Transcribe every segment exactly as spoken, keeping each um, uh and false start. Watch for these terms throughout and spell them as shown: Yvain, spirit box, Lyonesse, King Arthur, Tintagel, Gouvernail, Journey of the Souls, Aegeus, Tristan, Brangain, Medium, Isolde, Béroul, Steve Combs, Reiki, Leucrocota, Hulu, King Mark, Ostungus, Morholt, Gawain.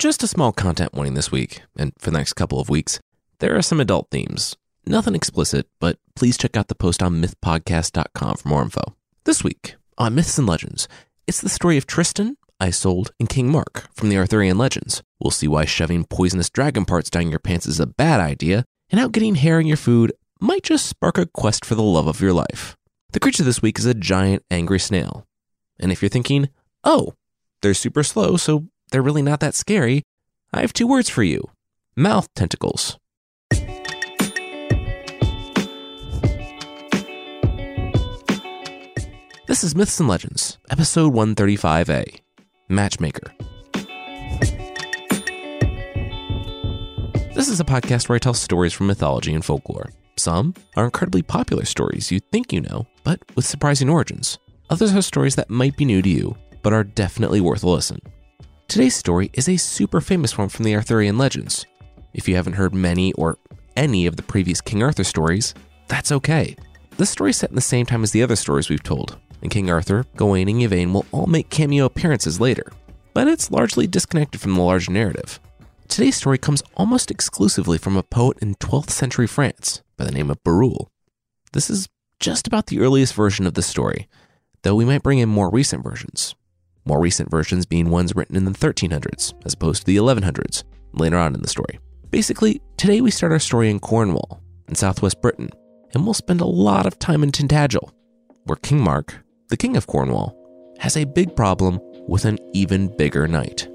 Just a small content warning this week, and for the next couple of weeks. There are some adult themes. Nothing explicit, but please check out the post on myth podcast dot com for more info. This week, on Myths and Legends, it's the story of Tristan, Isolde, and King Mark from the Arthurian legends. We'll see why shoving poisonous dragon parts down your pants is a bad idea, and how getting hair in your food might just spark a quest for the love of your life. The creature this week is a giant angry snail. And if you're thinking, oh, they're super slow, so they're really not that scary, I have two words for you. Mouth tentacles. This is Myths and Legends, episode one thirty-five A, Matchmaker. This is a podcast where I tell stories from mythology and folklore. Some are incredibly popular stories you think you know, but with surprising origins. Others are stories that might be new to you, but are definitely worth a listen. Today's story is a super famous one from the Arthurian legends. If you haven't heard many or any of the previous King Arthur stories, that's okay. This story is set in the same time as the other stories we've told, and King Arthur, Gawain, and Yvain will all make cameo appearances later, but it's largely disconnected from the larger narrative. Today's story comes almost exclusively from a poet in twelfth century France by the name of Béroul. This is just about the earliest version of the story, though we might bring in more recent versions. More recent versions being ones written in the thirteen hundreds, as opposed to the eleven hundreds, later on in the story. Basically, today we start our story in Cornwall, in southwest Britain, and we'll spend a lot of time in Tintagel, where King Mark, the king of Cornwall, has a big problem with an even bigger knight.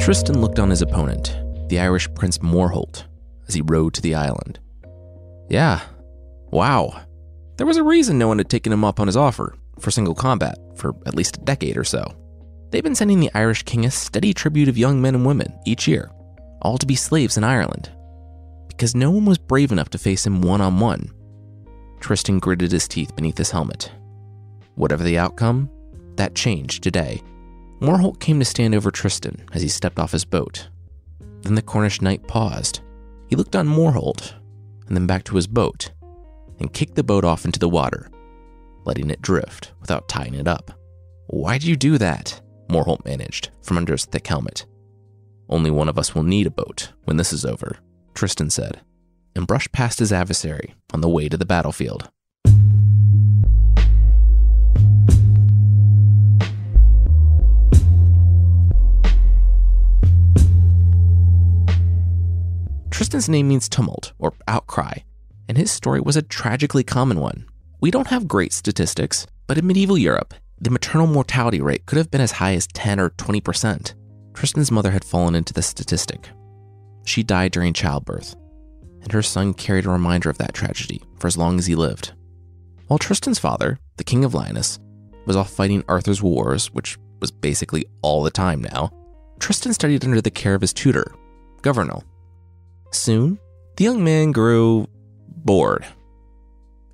Tristan looked on his opponent, the Irish Prince Morholt, as he rode to the island. Yeah, wow. There was a reason no one had taken him up on his offer for single combat for at least a decade or so. They've been sending the Irish king a steady tribute of young men and women each year, all to be slaves in Ireland, because no one was brave enough to face him one-on-one. Tristan gritted his teeth beneath his helmet. Whatever the outcome, that changed today. Morholt came to stand over Tristan as he stepped off his boat. Then the Cornish knight paused. He looked on Morholt, and then back to his boat, and kicked the boat off into the water, letting it drift without tying it up. "Why do you do that?" Morholt managed from under his thick helmet. "Only one of us will need a boat when this is over," Tristan said, and brushed past his adversary on the way to the battlefield. Tristan's name means tumult or outcry, and his story was a tragically common one. We don't have great statistics, but in medieval Europe, the maternal mortality rate could have been as high as ten or twenty percent. Tristan's mother had fallen into this statistic. She died during childbirth, and her son carried a reminder of that tragedy for as long as he lived. While Tristan's father, the king of Lyonesse, was off fighting Arthur's wars, which was basically all the time now, Tristan studied under the care of his tutor, Gouvernail. Soon, the young man grew bored.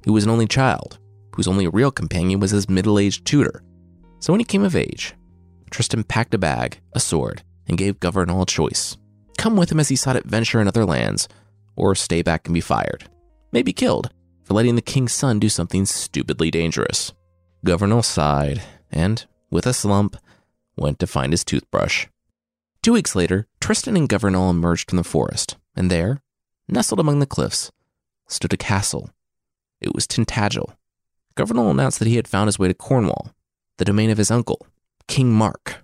He was an only child, whose only real companion was his middle-aged tutor. So when he came of age, Tristan packed a bag, a sword, and gave Gouvernail a choice. Come with him as he sought adventure in other lands, or stay back and be fired, maybe killed, for letting the king's son do something stupidly dangerous. Gouvernail sighed, and, with a slump, went to find his toothbrush. Two weeks later, Tristan and Gouvernail emerged from the forest, and there, nestled among the cliffs, stood a castle. It was Tintagel. Gouvernail announced that he had found his way to Cornwall, the domain of his uncle, King Mark.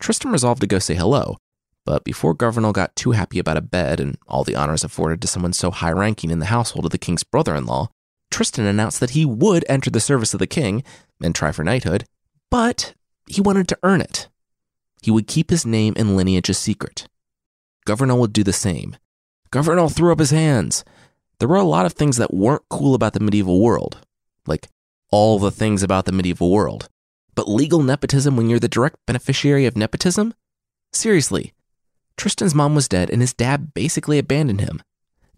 Tristan resolved to go say hello, but before Gouvernail got too happy about a bed and all the honors afforded to someone so high-ranking in the household of the king's brother-in-law, Tristan announced that he would enter the service of the king and try for knighthood, but he wanted to earn it. He would keep his name and lineage a secret. Gouvernail would do the same. Gouvernail threw up his hands. There were a lot of things that weren't cool about the medieval world, like all the things about the medieval world. But legal nepotism when you're the direct beneficiary of nepotism? Seriously, Tristan's mom was dead and his dad basically abandoned him.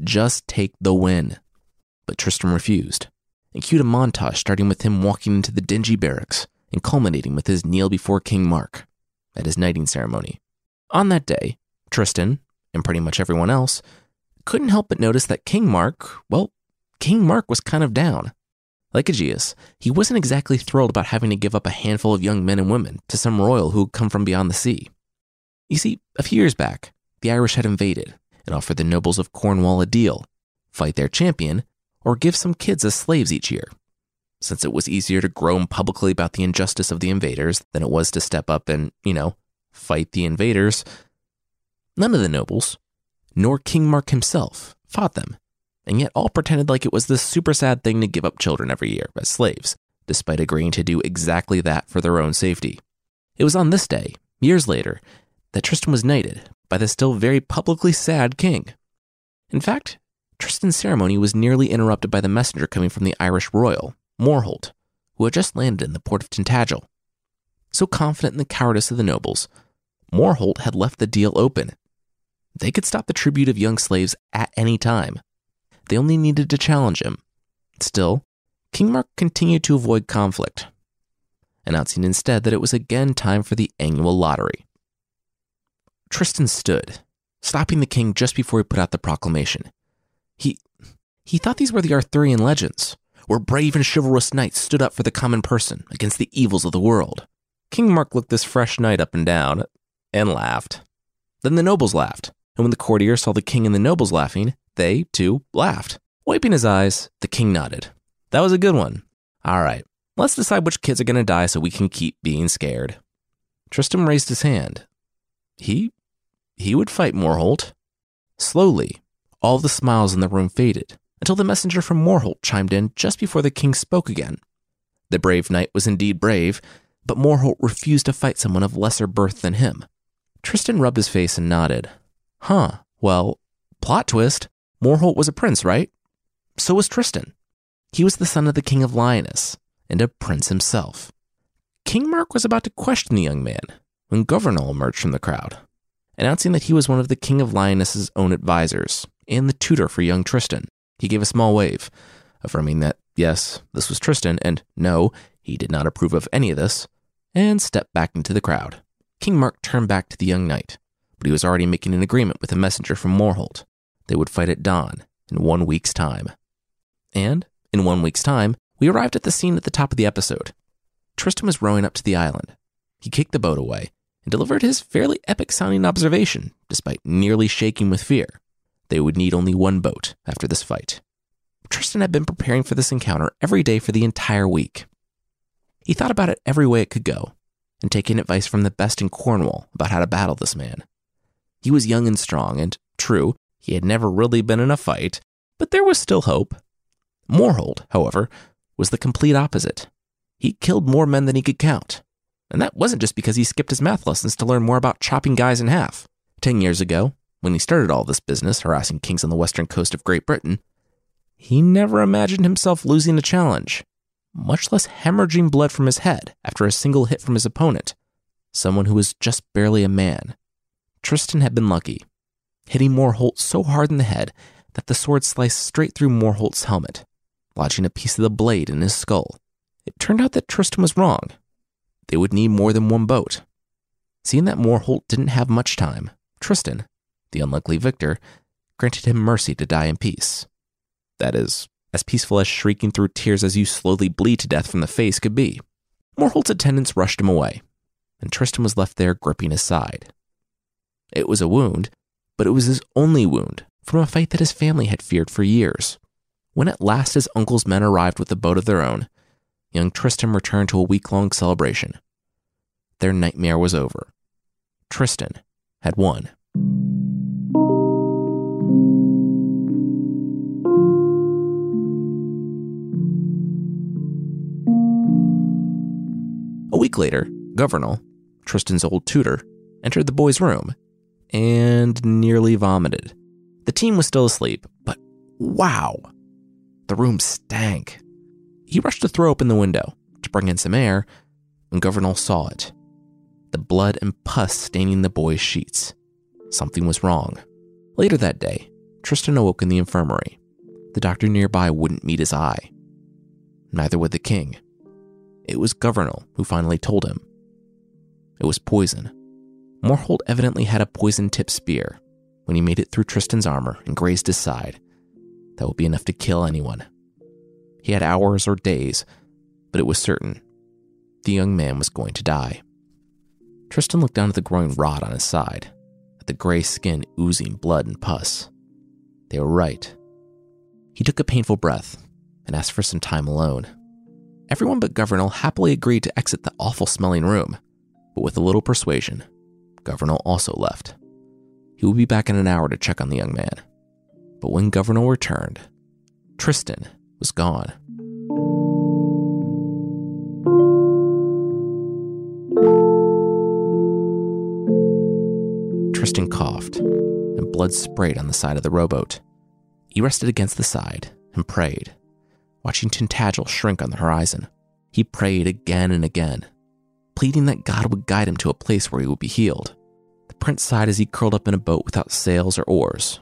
Just take the win. But Tristan refused, and cued a montage starting with him walking into the dingy barracks and culminating with his kneel before King Mark at his knighting ceremony. On that day, Tristan, and pretty much everyone else, couldn't help but notice that King Mark, well, King Mark was kind of down. Like Aegeus, he wasn't exactly thrilled about having to give up a handful of young men and women to some royal who had come from beyond the sea. You see, a few years back, the Irish had invaded and offered the nobles of Cornwall a deal, fight their champion, or give some kids as slaves each year. Since it was easier to groan publicly about the injustice of the invaders than it was to step up and, you know, fight the invaders, none of the nobles, nor King Mark himself, fought them, and yet all pretended like it was this super sad thing to give up children every year as slaves, despite agreeing to do exactly that for their own safety. It was on this day, years later, that Tristan was knighted by the still very publicly sad king. In fact, Tristan's ceremony was nearly interrupted by the messenger coming from the Irish royal, Morholt, who had just landed in the port of Tintagel. So confident in the cowardice of the nobles, Morholt had left the deal open. They could stop the tribute of young slaves at any time. They only needed to challenge him. Still, King Mark continued to avoid conflict, announcing instead that it was again time for the annual lottery. Tristan stood, stopping the king just before he put out the proclamation. He, he thought these were the Arthurian legends, where brave and chivalrous knights stood up for the common person against the evils of the world. King Mark looked this fresh knight up and down and laughed. Then the nobles laughed, and when the courtiers saw the king and the nobles laughing, they, too, laughed. Wiping his eyes, the king nodded. That was a good one. All right, let's decide which kids are going to die so we can keep being scared. Tristan raised his hand. He, he would fight Morholt. Slowly, all the smiles in the room faded, until the messenger from Morholt chimed in just before the king spoke again. The brave knight was indeed brave, but Morholt refused to fight someone of lesser birth than him. Tristan rubbed his face and nodded. Huh, well, plot twist, Morholt was a prince, right? So was Tristan. He was the son of the king of Lyonesse, and a prince himself. King Mark was about to question the young man when Gouvernail emerged from the crowd, announcing that he was one of the king of Lyonesse's own advisors, and the tutor for young Tristan. He gave a small wave, affirming that, yes, this was Tristan, and no, he did not approve of any of this, and stepped back into the crowd. King Mark turned back to the young knight, but he was already making an agreement with a messenger from Morholt. They would fight at dawn in one week's time. And, in one week's time, we arrived at the scene at the top of the episode. Tristan was rowing up to the island. He kicked the boat away and delivered his fairly epic-sounding observation, despite nearly shaking with fear. They would need only one boat after this fight. Tristan had been preparing for this encounter every day for the entire week. He thought about it every way it could go, and taking advice from the best in Cornwall about how to battle this man. He was young and strong, and true, he had never really been in a fight, but there was still hope. Morholt, however, was the complete opposite. He killed more men than he could count, and that wasn't just because he skipped his math lessons to learn more about chopping guys in half. Ten years ago, when he started all this business harassing kings on the western coast of Great Britain, he never imagined himself losing a challenge, much less hemorrhaging blood from his head after a single hit from his opponent, someone who was just barely a man. Tristan had been lucky, hitting Morholt so hard in the head that the sword sliced straight through Morholt's helmet, lodging a piece of the blade in his skull. It turned out that Tristan was wrong. They would need more than one boat. Seeing that Morholt didn't have much time, Tristan, the unlikely victor, granted him mercy to die in peace. That is, as peaceful as shrieking through tears as you slowly bleed to death from the face could be. Morholt's attendants rushed him away, and Tristan was left there gripping his side. It was a wound, but it was his only wound from a fight that his family had feared for years. When at last his uncle's men arrived with a boat of their own, young Tristan returned to a week-long celebration. Their nightmare was over. Tristan had won. A week later, Gouvernail, Tristan's old tutor, entered the boy's room and nearly vomited. The team was still asleep, but wow, the room stank. He rushed to throw open the window to bring in some air, and Gouvernail saw it, the blood and pus staining the boy's sheets. Something was wrong. Later that day, Tristan awoke in the infirmary. The doctor nearby wouldn't meet his eye. Neither would the king. It was Gouvernail who finally told him. It was poison. Morholt evidently had a poison-tipped spear, when he made it through Tristan's armor and grazed his side. That would be enough to kill anyone. He had hours or days, but it was certain. The young man was going to die. Tristan looked down at the growing rod on his side, at the gray skin oozing blood and pus. They were right. He took a painful breath and asked for some time alone. Everyone but Gouvernail happily agreed to exit the awful-smelling room, but with a little persuasion, Gouvernail also left. He would be back in an hour to check on the young man. But when Gouvernail returned, Tristan was gone. Tristan coughed, and blood sprayed on the side of the rowboat. He rested against the side and prayed, watching Tintagel shrink on the horizon. He prayed again and again, pleading that God would guide him to a place where he would be healed. The prince sighed as he curled up in a boat without sails or oars,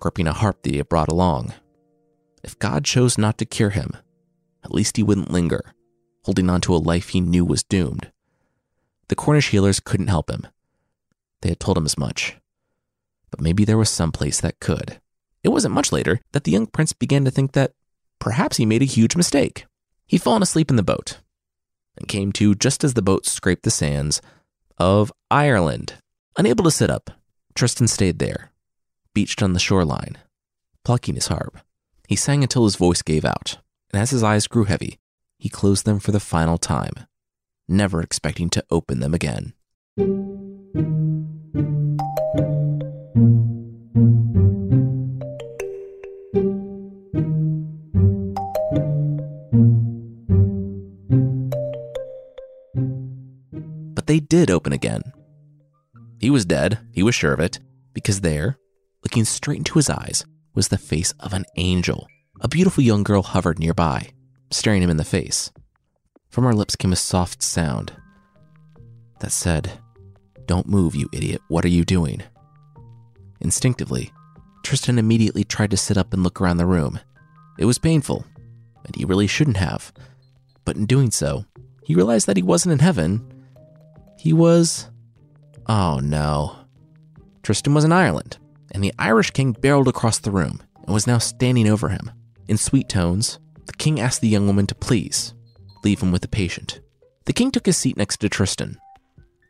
gripping a harp that he had brought along. If God chose not to cure him, at least he wouldn't linger, holding on to a life he knew was doomed. The Cornish healers couldn't help him. They had told him as much. But maybe there was some place that could. It wasn't much later that the young prince began to think that perhaps he made a huge mistake. He'd fallen asleep in the boat and came to just as the boat scraped the sands of Ireland. Unable to sit up, Tristan stayed there, beached on the shoreline, plucking his harp. He sang until his voice gave out, and as his eyes grew heavy, he closed them for the final time, never expecting to open them again. They did open again. He was dead, he was sure of it, because there, looking straight into his eyes, was the face of an angel. A beautiful young girl hovered nearby, staring him in the face. From her lips came a soft sound that said, "Don't move, you idiot, what are you doing?" Instinctively, Tristan immediately tried to sit up and look around the room. It was painful, and he really shouldn't have, but in doing so, he realized that he wasn't in heaven. He was... Oh no. Tristan was in Ireland, and the Irish king barreled across the room and was now standing over him. In sweet tones, the king asked the young woman to please leave him with the patient. The king took his seat next to Tristan.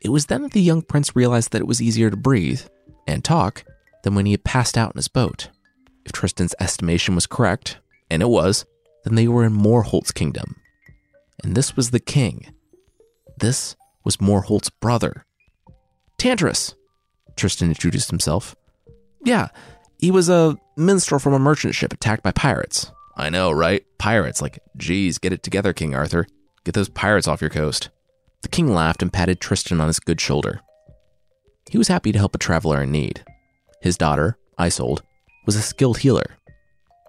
It was then that the young prince realized that it was easier to breathe and talk than when he had passed out in his boat. If Tristan's estimation was correct, and it was, then they were in Morholt's kingdom. And this was the king. This was Morholt's brother. Tantris, Tristan introduced himself. Yeah, he was a minstrel from a merchant ship attacked by pirates. I know, right? Pirates, like, geez, get it together, King Arthur. Get those pirates off your coast. The king laughed and patted Tristan on his good shoulder. He was happy to help a traveler in need. His daughter, Isolde, was a skilled healer.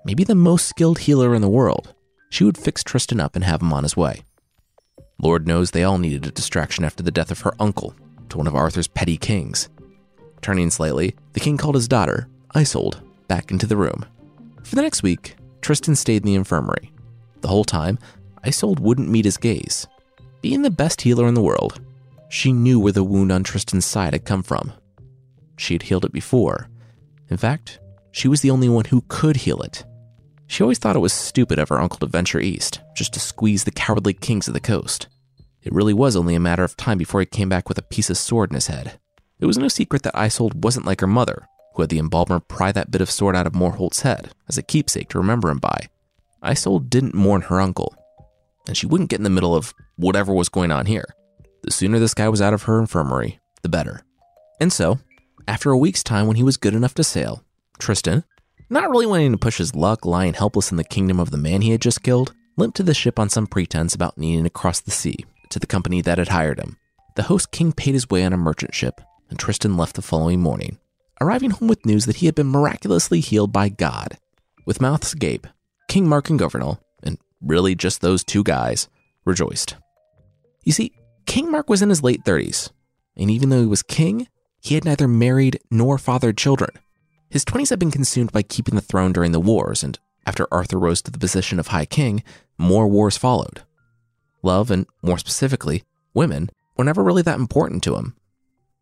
Maybe the most skilled healer in the world. She would fix Tristan up and have him on his way. Lord knows they all needed a distraction after the death of her uncle to one of Arthur's petty kings. Turning slightly, the king called his daughter, Isolde, back into the room. For the next week, Tristan stayed in the infirmary. The whole time, Isolde wouldn't meet his gaze. Being the best healer in the world, she knew where the wound on Tristan's side had come from. She had healed it before. In fact, she was the only one who could heal it. She always thought it was stupid of her uncle to venture east, just to squeeze the cowardly kings of the coast. It really was only a matter of time before he came back with a piece of sword in his head. It was no secret that Isolde wasn't like her mother, who had the embalmer pry that bit of sword out of Morholt's head as a keepsake to remember him by. Isolde didn't mourn her uncle, and she wouldn't get in the middle of whatever was going on here. The sooner this guy was out of her infirmary, the better. And so, after a week's time when he was good enough to sail, Tristan, not really wanting to push his luck, lying helpless in the kingdom of the man he had just killed, limped to the ship on some pretense about needing to cross the sea to the company that had hired him. The host king paid his way on a merchant ship, and Tristan left the following morning, arriving home with news that he had been miraculously healed by God. With mouths agape, King Mark and Gouvernail, and really just those two guys, rejoiced. You see, King Mark was in his late thirties, and even though he was king, he had neither married nor fathered children. His twenties had been consumed by keeping the throne during the wars, and after Arthur rose to the position of High King, more wars followed. Love, and more specifically, women, were never really that important to him.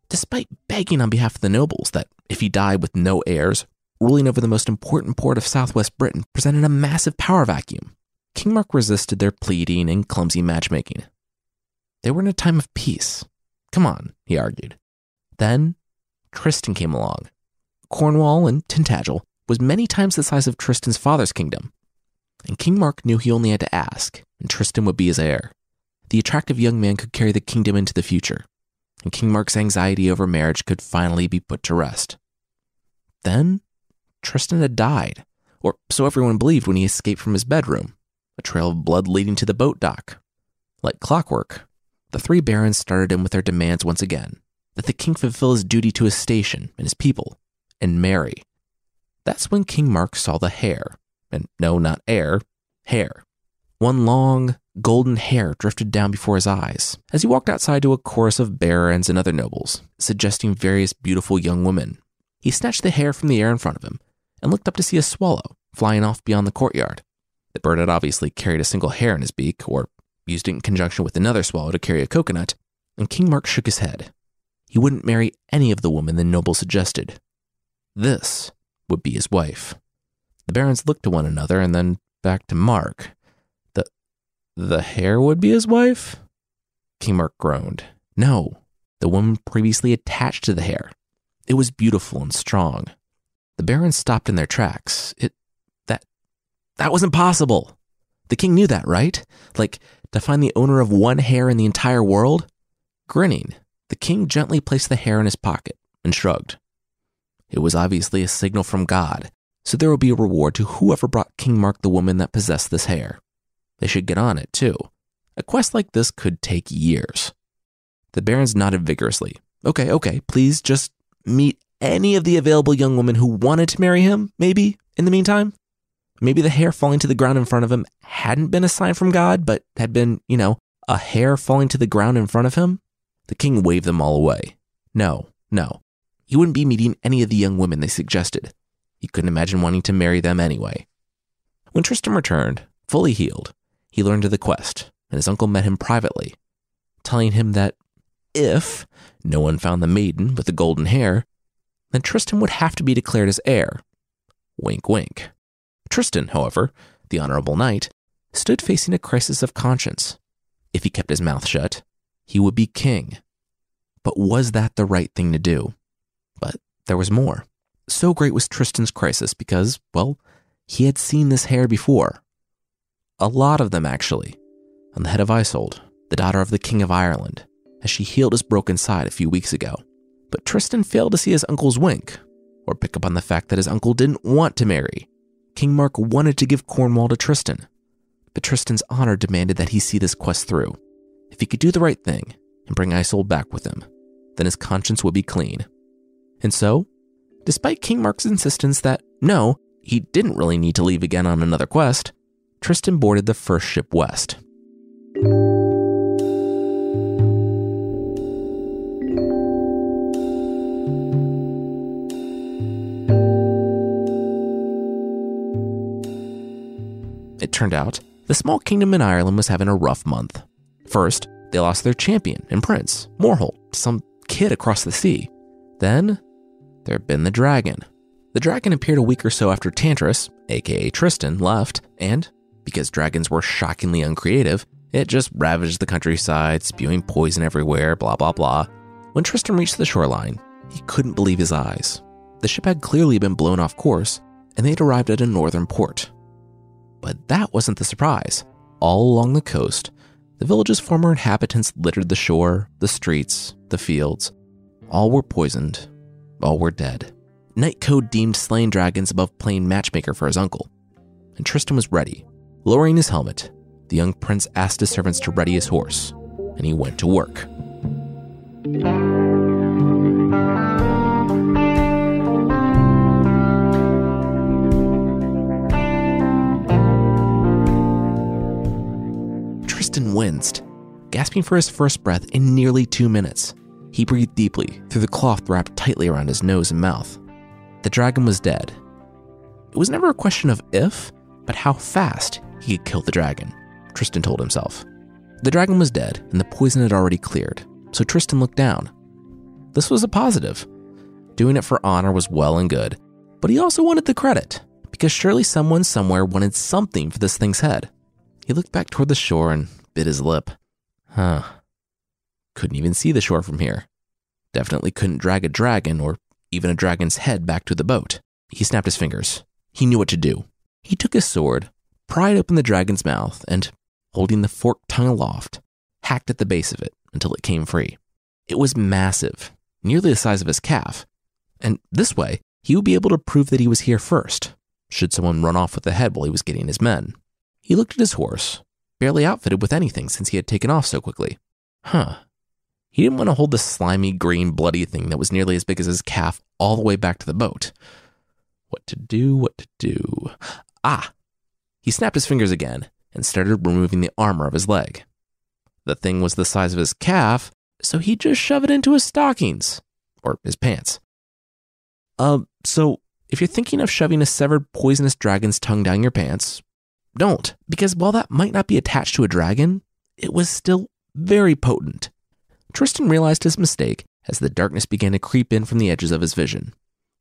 despite begging on behalf of the nobles that, if he died with no heirs, ruling over the most important port of southwest Britain presented a massive power vacuum. King Mark resisted their pleading and clumsy matchmaking. They were in a time of peace. Come on, he argued. Then, Tristan came along. Cornwall and Tintagel was many times the size of Tristan's father's kingdom, and King Mark knew he only had to ask, and Tristan would be his heir. The attractive young man could carry the kingdom into the future, and King Mark's anxiety over marriage could finally be put to rest. Then, Tristan had died, or so everyone believed when he escaped from his bedroom, a trail of blood leading to the boat dock. Like clockwork, the three barons started in with their demands once again, that the king fulfill his duty to his station and his people, and marry. That's when King Mark saw the hair, and no, not heir, hair. One long, golden hair drifted down before his eyes as he walked outside to a chorus of barons and other nobles, suggesting various beautiful young women. He snatched the hair from the air in front of him and looked up to see a swallow flying off beyond the courtyard. The bird had obviously carried a single hair in his beak, or used it in conjunction with another swallow to carry a coconut, and King Mark shook his head. He wouldn't marry any of the women the nobles suggested. This would be his wife. The barons looked to one another and then back to Mark. The the hair would be his wife? King Mark groaned. No, the woman previously attached to the hair. It was beautiful and strong. The barons stopped in their tracks. It that that was impossible. The king knew that, right? Like, to find the owner of one hair in the entire world? Grinning, the king gently placed the hair in his pocket and shrugged. It was obviously a signal from God, so there would be a reward to whoever brought King Mark the woman that possessed this hair. They should get on it, too. A quest like this could take years. The barons nodded vigorously. Okay, okay, please just meet any of the available young women who wanted to marry him, maybe, in the meantime? Maybe the hair falling to the ground in front of him hadn't been a sign from God, but had been, you know, a hair falling to the ground in front of him? The king waved them all away. No, no. He wouldn't be meeting any of the young women they suggested. He couldn't imagine wanting to marry them anyway. When Tristan returned, fully healed, he learned of the quest, and his uncle met him privately, telling him that if no one found the maiden with the golden hair, then Tristan would have to be declared his heir. Wink, wink. Tristan, however, the honorable knight, stood facing a crisis of conscience. If he kept his mouth shut, he would be king. But was that the right thing to do? But there was more. So great was Tristan's crisis because, well, he had seen this hair before. A lot of them, actually. On the head of Isolde, the daughter of the King of Ireland, as she healed his broken side a few weeks ago. But Tristan failed to see his uncle's wink, or pick up on the fact that his uncle didn't want to marry. King Mark wanted to give Cornwall to Tristan, but Tristan's honor demanded that he see this quest through. If he could do the right thing and bring Isolde back with him, then his conscience would be clean. And so, despite King Mark's insistence that, no, he didn't really need to leave again on another quest, Tristan boarded the first ship west. It turned out, the small kingdom in Ireland was having a rough month. First, they lost their champion and prince, Morholt, to some kid across the sea. Then, there had been the dragon. The dragon appeared a week or so after Tantris, aka Tristan, left, and, because dragons were shockingly uncreative, it just ravaged the countryside, spewing poison everywhere, blah blah blah. When Tristan reached the shoreline, he couldn't believe his eyes. The ship had clearly been blown off course, and they'd arrived at a northern port. But that wasn't the surprise. All along the coast, the village's former inhabitants littered the shore, the streets, the fields. All were poisoned. All were dead. Knight Code deemed slain dragons above playing matchmaker for his uncle. And Tristan was ready. Lowering his helmet, the young prince asked his servants to ready his horse, and he went to work. Tristan winced, gasping for his first breath in nearly two minutes. He breathed deeply through the cloth wrapped tightly around his nose and mouth. The dragon was dead. It was never a question of if, but how fast he could kill the dragon, Tristan told himself. The dragon was dead, and the poison had already cleared, so Tristan looked down. This was a positive. Doing it for honor was well and good, but he also wanted the credit, because surely someone somewhere wanted something for this thing's head. He looked back toward the shore and bit his lip. Huh. Couldn't even see the shore from here. Definitely couldn't drag a dragon or even a dragon's head back to the boat. He snapped his fingers. He knew what to do. He took his sword, pried open the dragon's mouth, and, holding the forked tongue aloft, hacked at the base of it until it came free. It was massive, nearly the size of his calf, and this way, he would be able to prove that he was here first, should someone run off with the head while he was getting his men. He looked at his horse, barely outfitted with anything since he had taken off so quickly. Huh. He didn't want to hold the slimy, green, bloody thing that was nearly as big as his calf all the way back to the boat. What to do, what to do. Ah! He snapped his fingers again and started removing the armor of his leg. The thing was the size of his calf, so he just shoved it into his stockings. Or his pants. Uh, so, if you're thinking of shoving a severed poisonous dragon's tongue down your pants, don't, because while that might not be attached to a dragon, it was still very potent. Tristan realized his mistake as the darkness began to creep in from the edges of his vision.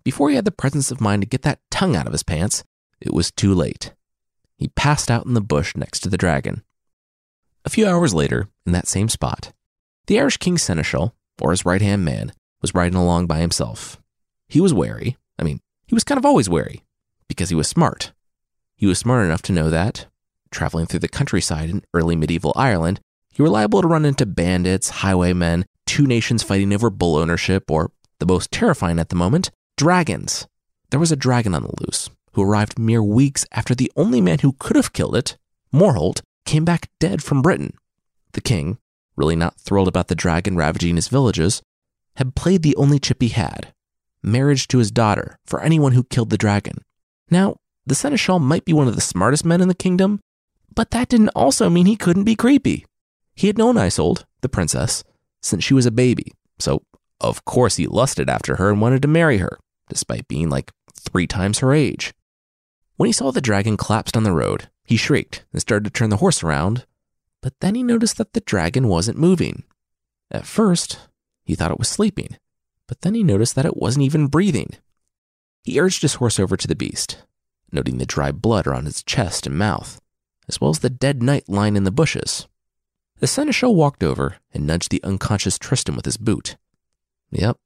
Before he had the presence of mind to get that tongue out of his pants, it was too late. He passed out in the bush next to the dragon. A few hours later, in that same spot, the Irish King's Seneschal, or his right-hand man, was riding along by himself. He was wary. I mean, he was kind of always wary, because he was smart. He was smart enough to know that, traveling through the countryside in early medieval Ireland, you were liable to run into bandits, highwaymen, two nations fighting over bull ownership, or, the most terrifying at the moment, dragons. There was a dragon on the loose, who arrived mere weeks after the only man who could have killed it, Morholt, came back dead from Britain. The king, really not thrilled about the dragon ravaging his villages, had played the only chip he had, marriage to his daughter for anyone who killed the dragon. Now, the Seneschal might be one of the smartest men in the kingdom, but that didn't also mean he couldn't be creepy. He had known Isolde, the princess, since she was a baby, so of course he lusted after her and wanted to marry her, despite being like three times her age. When he saw the dragon collapsed on the road, he shrieked and started to turn the horse around, but then he noticed that the dragon wasn't moving. At first, he thought it was sleeping, but then he noticed that it wasn't even breathing. He urged his horse over to the beast, noting the dry blood around its chest and mouth, as well as the dead knight lying in the bushes. The Seneschal walked over and nudged the unconscious Tristan with his boot. Yep,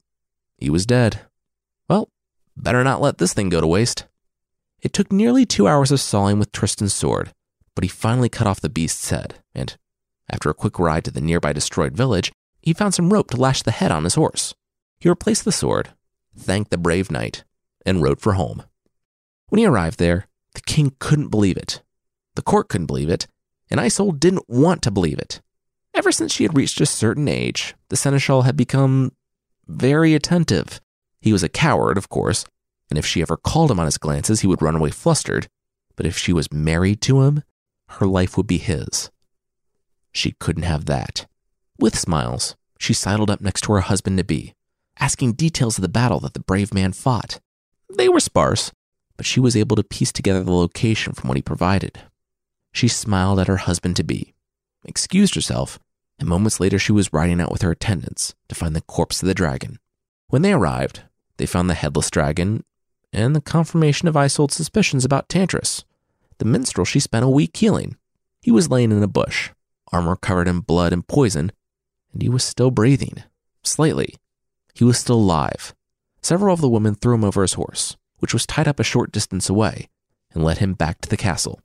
he was dead. Well, better not let this thing go to waste. It took nearly two hours of sawing with Tristan's sword, but he finally cut off the beast's head, and after a quick ride to the nearby destroyed village, he found some rope to lash the head on his horse. He replaced the sword, thanked the brave knight, and rode for home. When he arrived there, the king couldn't believe it. The court couldn't believe it, and Isolde didn't want to believe it. Ever since she had reached a certain age, the Seneschal had become very attentive. He was a coward, of course, and if she ever called him on his glances, he would run away flustered. But if she was married to him, her life would be his. She couldn't have that. With smiles, she sidled up next to her husband-to-be, asking details of the battle that the brave man fought. They were sparse, but she was able to piece together the location from what he provided. She smiled at her husband-to-be, excused herself, and moments later she was riding out with her attendants to find the corpse of the dragon. When they arrived, they found the headless dragon and the confirmation of Isolde's suspicions about Tantris, the minstrel she spent a week healing. He was laying in a bush, armor covered in blood and poison, and he was still breathing, slightly. He was still alive. Several of the women threw him over his horse, which was tied up a short distance away, and led him back to the castle.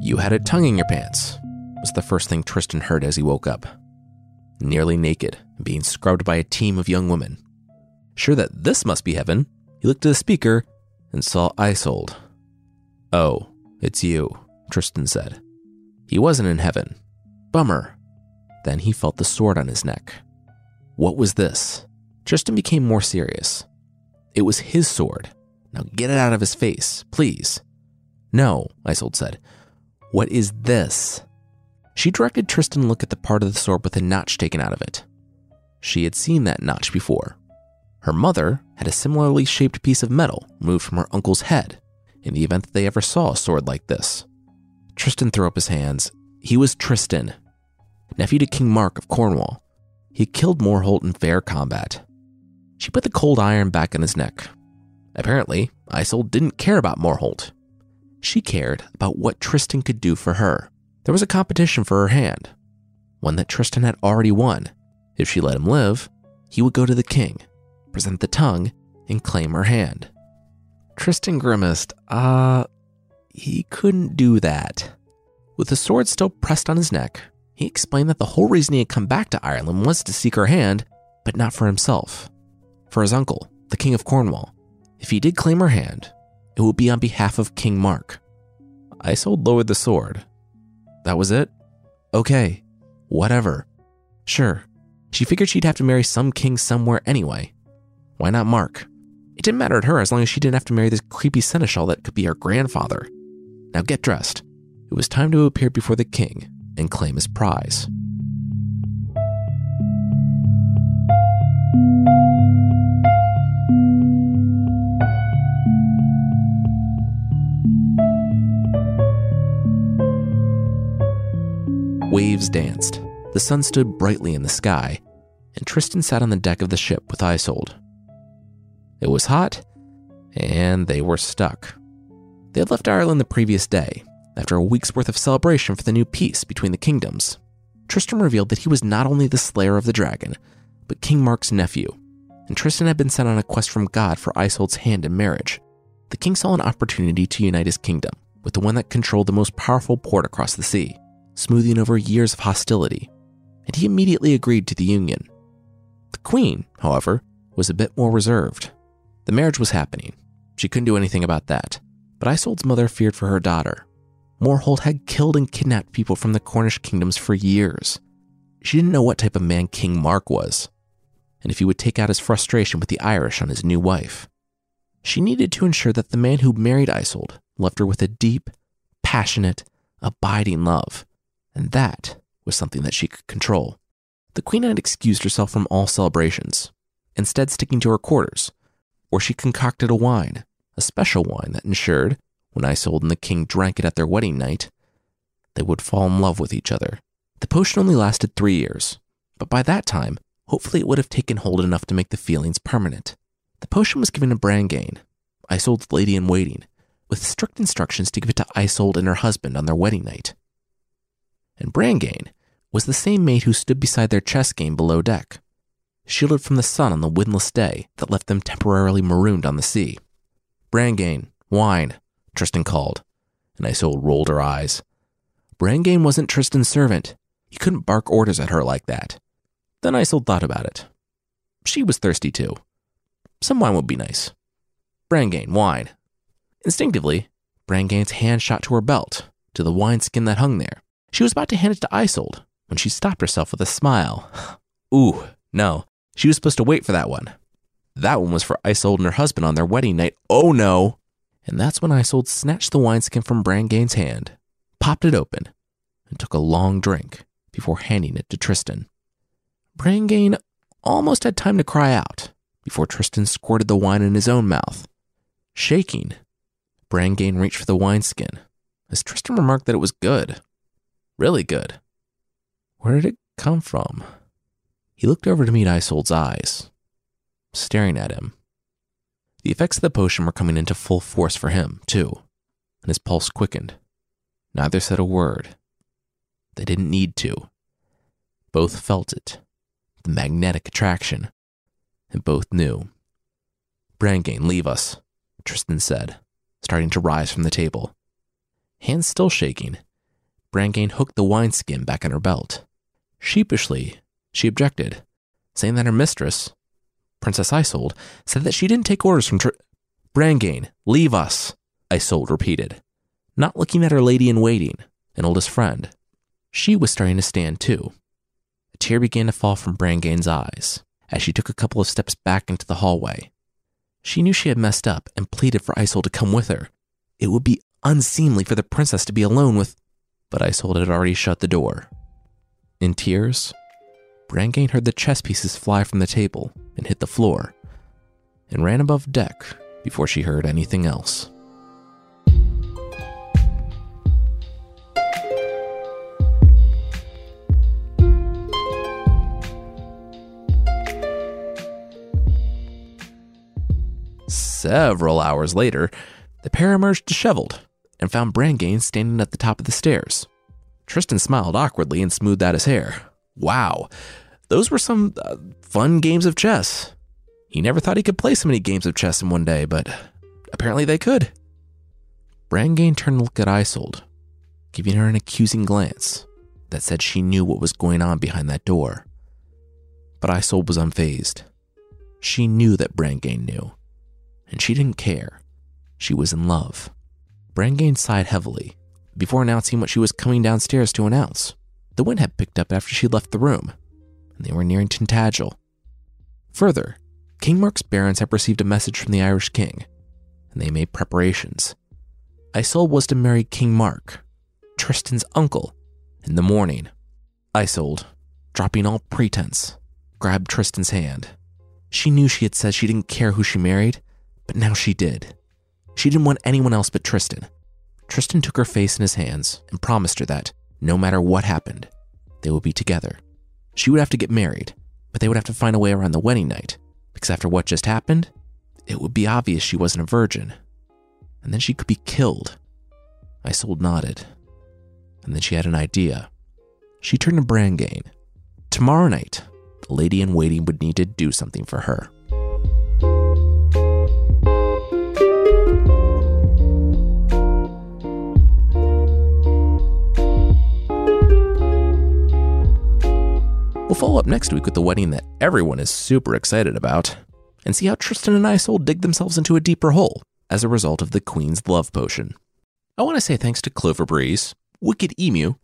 "You had a tongue in your pants," was the first thing Tristan heard as he woke up. Nearly naked, being scrubbed by a team of young women. Sure that this must be heaven, he looked at the speaker and saw Isolde. "Oh, it's you," Tristan said. He wasn't in heaven. Bummer. Then he felt the sword on his neck. What was this? Tristan became more serious. It was his sword. Now get it out of his face, please. "No," Isolde said. "What is this?" She directed Tristan to look at the part of the sword with a notch taken out of it. She had seen that notch before. Her mother had a similarly shaped piece of metal moved from her uncle's head, in the event that they ever saw a sword like this. Tristan threw up his hands. He was Tristan, nephew to King Mark of Cornwall. He killed Morholt in fair combat. She put the cold iron back in his neck. Apparently, Isolde didn't care about Morholt. She cared about what Tristan could do for her. There was a competition for her hand, one that Tristan had already won. If she let him live, he would go to the king, present the tongue, and claim her hand. Tristan grimaced. Uh, he couldn't do that. With the sword still pressed on his neck, he explained that the whole reason he had come back to Ireland was to seek her hand, but not for himself. For his uncle, the King of Cornwall. If he did claim her hand, it would be on behalf of King Mark. Isolde lowered the sword. That was it? Okay, whatever. Sure. She figured she'd have to marry some king somewhere anyway. Why not Mark? It didn't matter to her as long as she didn't have to marry this creepy seneschal that could be her grandfather. Now get dressed. It was time to appear before the king and claim his prize. Waves danced. The sun stood brightly in the sky, and Tristan sat on the deck of the ship with Isolde. It was hot, and they were stuck. They had left Ireland the previous day, after a week's worth of celebration for the new peace between the kingdoms. Tristan revealed that he was not only the slayer of the dragon, but King Mark's nephew, and Tristan had been sent on a quest from God for Isolde's hand in marriage. The king saw an opportunity to unite his kingdom with the one that controlled the most powerful port across the sea, smoothing over years of hostility, and he immediately agreed to the union. The queen, however, was a bit more reserved. The marriage was happening. She couldn't do anything about that, but Isolde's mother feared for her daughter. Morholt had killed and kidnapped people from the Cornish kingdoms for years. She didn't know what type of man King Mark was, and if he would take out his frustration with the Irish on his new wife. She needed to ensure that the man who married Isolde left her with a deep, passionate, abiding love, and that was something that she could control. The queen had excused herself from all celebrations, instead sticking to her quarters, where she concocted a wine, a special wine that ensured, when Isolde and the king drank it at their wedding night, they would fall in love with each other. The potion only lasted three years, but by that time, hopefully it would have taken hold enough to make the feelings permanent. The potion was given to Brangain, Isolde's lady-in-waiting, with strict instructions to give it to Isolde and her husband on their wedding night. And Brangain was the same maid who stood beside their chess game below deck, shielded from the sun on the windless day that left them temporarily marooned on the sea. Brangain, wine, Tristan called, and Isolde rolled her eyes. Brangain wasn't Tristan's servant. He couldn't bark orders at her like that. Then Isolde thought about it. She was thirsty too. Some wine would be nice. Brangain, wine. Instinctively, Brangain's hand shot to her belt, to the wineskin that hung there. She was about to hand it to Isolde when she stopped herself with a smile. Ooh, no. She was supposed to wait for that one. That one was for Isolde and her husband on their wedding night. Oh no! And that's when Isolde snatched the wineskin from Brangain's hand, popped it open, and took a long drink before handing it to Tristan. Brangain almost had time to cry out before Tristan squirted the wine in his own mouth. Shaking, Brangain reached for the wineskin, as Tristan remarked that it was good. Really good. Where did it come from? He looked over to meet Isolde's eyes, staring at him. The effects of the potion were coming into full force for him, too, and his pulse quickened. Neither said a word. They didn't need to. Both felt it, the magnetic attraction, and both knew. Brangain, leave us, Tristan said, starting to rise from the table. Hands still shaking, Brangain hooked the wineskin back in her belt. Sheepishly, she objected, saying that her mistress, Princess Isolde, said that she didn't take orders from Tr- Brangain, leave us, Isolde repeated, not looking at her lady-in-waiting, an oldest friend. She was starting to stand too. A tear began to fall from Brangain's eyes as she took a couple of steps back into the hallway. She knew she had messed up and pleaded for Isolde to come with her. It would be unseemly for the princess to be alone with... But Isolde had already shut the door. In tears, Brangain heard the chess pieces fly from the table and hit the floor, and ran above deck before she heard anything else. several hours later, the pair emerged disheveled and found Brangain standing at the top of the stairs. Tristan smiled awkwardly and smoothed out his hair. Wow, those were some uh, fun games of chess. He never thought he could play so many games of chess in one day, but apparently they could. Brangain turned to look at Isolde, giving her an accusing glance that said she knew what was going on behind that door. But Isolde was unfazed. She knew that Brangain knew, and she didn't care. She was in love. Brangain sighed heavily before announcing what she was coming downstairs to announce. The wind had picked up after she left the room, and they were nearing Tintagel. Further, King Mark's barons had received a message from the Irish king, and they made preparations. Isolde was to marry King Mark, Tristan's uncle, in the morning. Isolde, dropping all pretense, grabbed Tristan's hand. She knew she had said she didn't care who she married, but now she did. She didn't want anyone else but Tristan. Tristan took her face in his hands and promised her that, no matter what happened, they would be together. She would have to get married, but they would have to find a way around the wedding night, because after what just happened, it would be obvious she wasn't a virgin. And then she could be killed. Isolde nodded. And then she had an idea. She turned to Brangain. Tomorrow night, the lady in waiting would need to do something for her. We'll follow up next week with the wedding that everyone is super excited about, and see how Tristan and Isolde dig themselves into a deeper hole as a result of the Queen's love potion. I want to say thanks to Clover Breeze, Wicked Emu,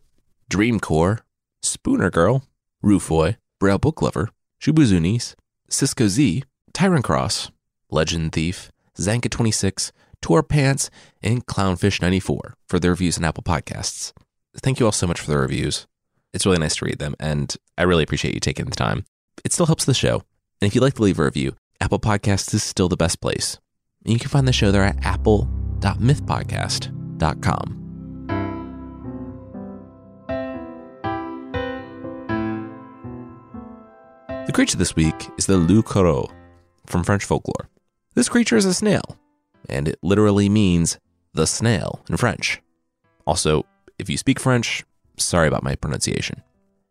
Dreamcore, Spooner Girl, Rufoy, Braille Book Lover, Shubuzunis, Cisco Z, Tyrant Cross, Legend Thief, Zanka twenty-six, Tor Pants, and Clownfish ninety-four for their reviews on Apple Podcasts. Thank you all so much for the reviews. It's really nice to read them, and I really appreciate you taking the time. It still helps the show. And if you'd like to leave a review, Apple Podcasts is still the best place. And you can find the show there at apple dot myth podcast dot com. The creature this week is the Leucrocota from French folklore. This creature is a snail, and it literally means the snail in French. Also, if you speak French, sorry about my pronunciation.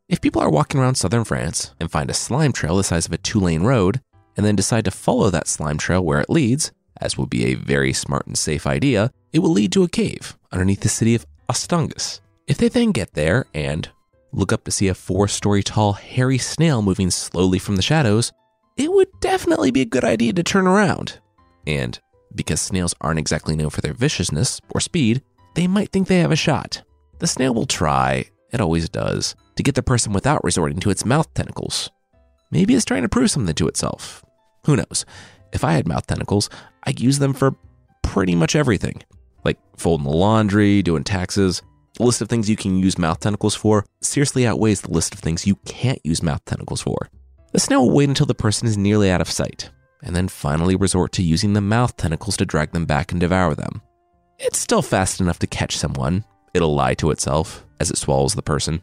If people are walking around southern France and find a slime trail the size of a two-lane road, and then decide to follow that slime trail where it leads, as would be a very smart and safe idea, it will lead to a cave underneath the city of Ostungus. If they then get there and look up to see a four-story tall hairy snail moving slowly from the shadows, it would definitely be a good idea to turn around. And because snails aren't exactly known for their viciousness or speed, they might think they have a shot. The snail will try, it always does, to get the person without resorting to its mouth tentacles. Maybe it's trying to prove something to itself. Who knows? If I had mouth tentacles, I'd use them for pretty much everything. Like folding the laundry, doing taxes. The list of things you can use mouth tentacles for seriously outweighs the list of things you can't use mouth tentacles for. The snail will wait until the person is nearly out of sight, and then finally resort to using the mouth tentacles to drag them back and devour them. It's still fast enough to catch someone. It'll lie to itself as it swallows the person.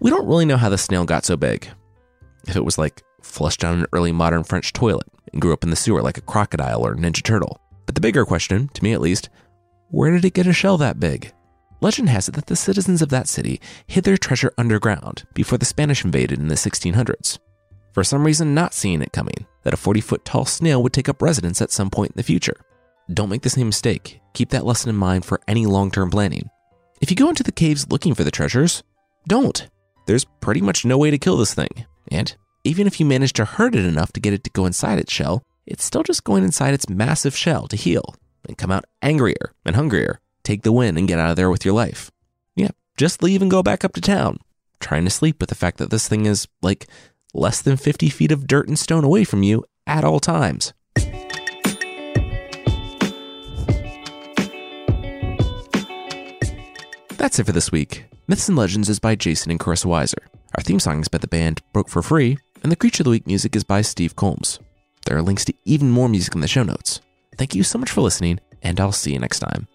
We don't really know how the snail got so big. If it was like flushed down an early modern French toilet and grew up in the sewer like a crocodile or a Ninja Turtle. But the bigger question, to me at least, where did it get a shell that big? Legend has it that the citizens of that city hid their treasure underground before the Spanish invaded in the sixteen hundreds. For some reason, not seeing it coming, that a forty-foot tall snail would take up residence at some point in the future. Don't make the same mistake. Keep that lesson in mind for any long-term planning. If you go into the caves looking for the treasures, don't. There's pretty much no way to kill this thing. And even if you manage to hurt it enough to get it to go inside its shell, it's still just going inside its massive shell to heal and come out angrier and hungrier. Take the win and get out of there with your life. Yeah, just leave and go back up to town, trying to sleep with the fact that this thing is, like, less than fifty feet of dirt and stone away from you at all times. That's it for this week. Myths and Legends is by Jason and Carissa Weiser. Our theme song is by the band Broke for Free, and the Creature of the Week music is by Steve Combs. There are links to even more music in the show notes. Thank you so much for listening, and I'll see you next time.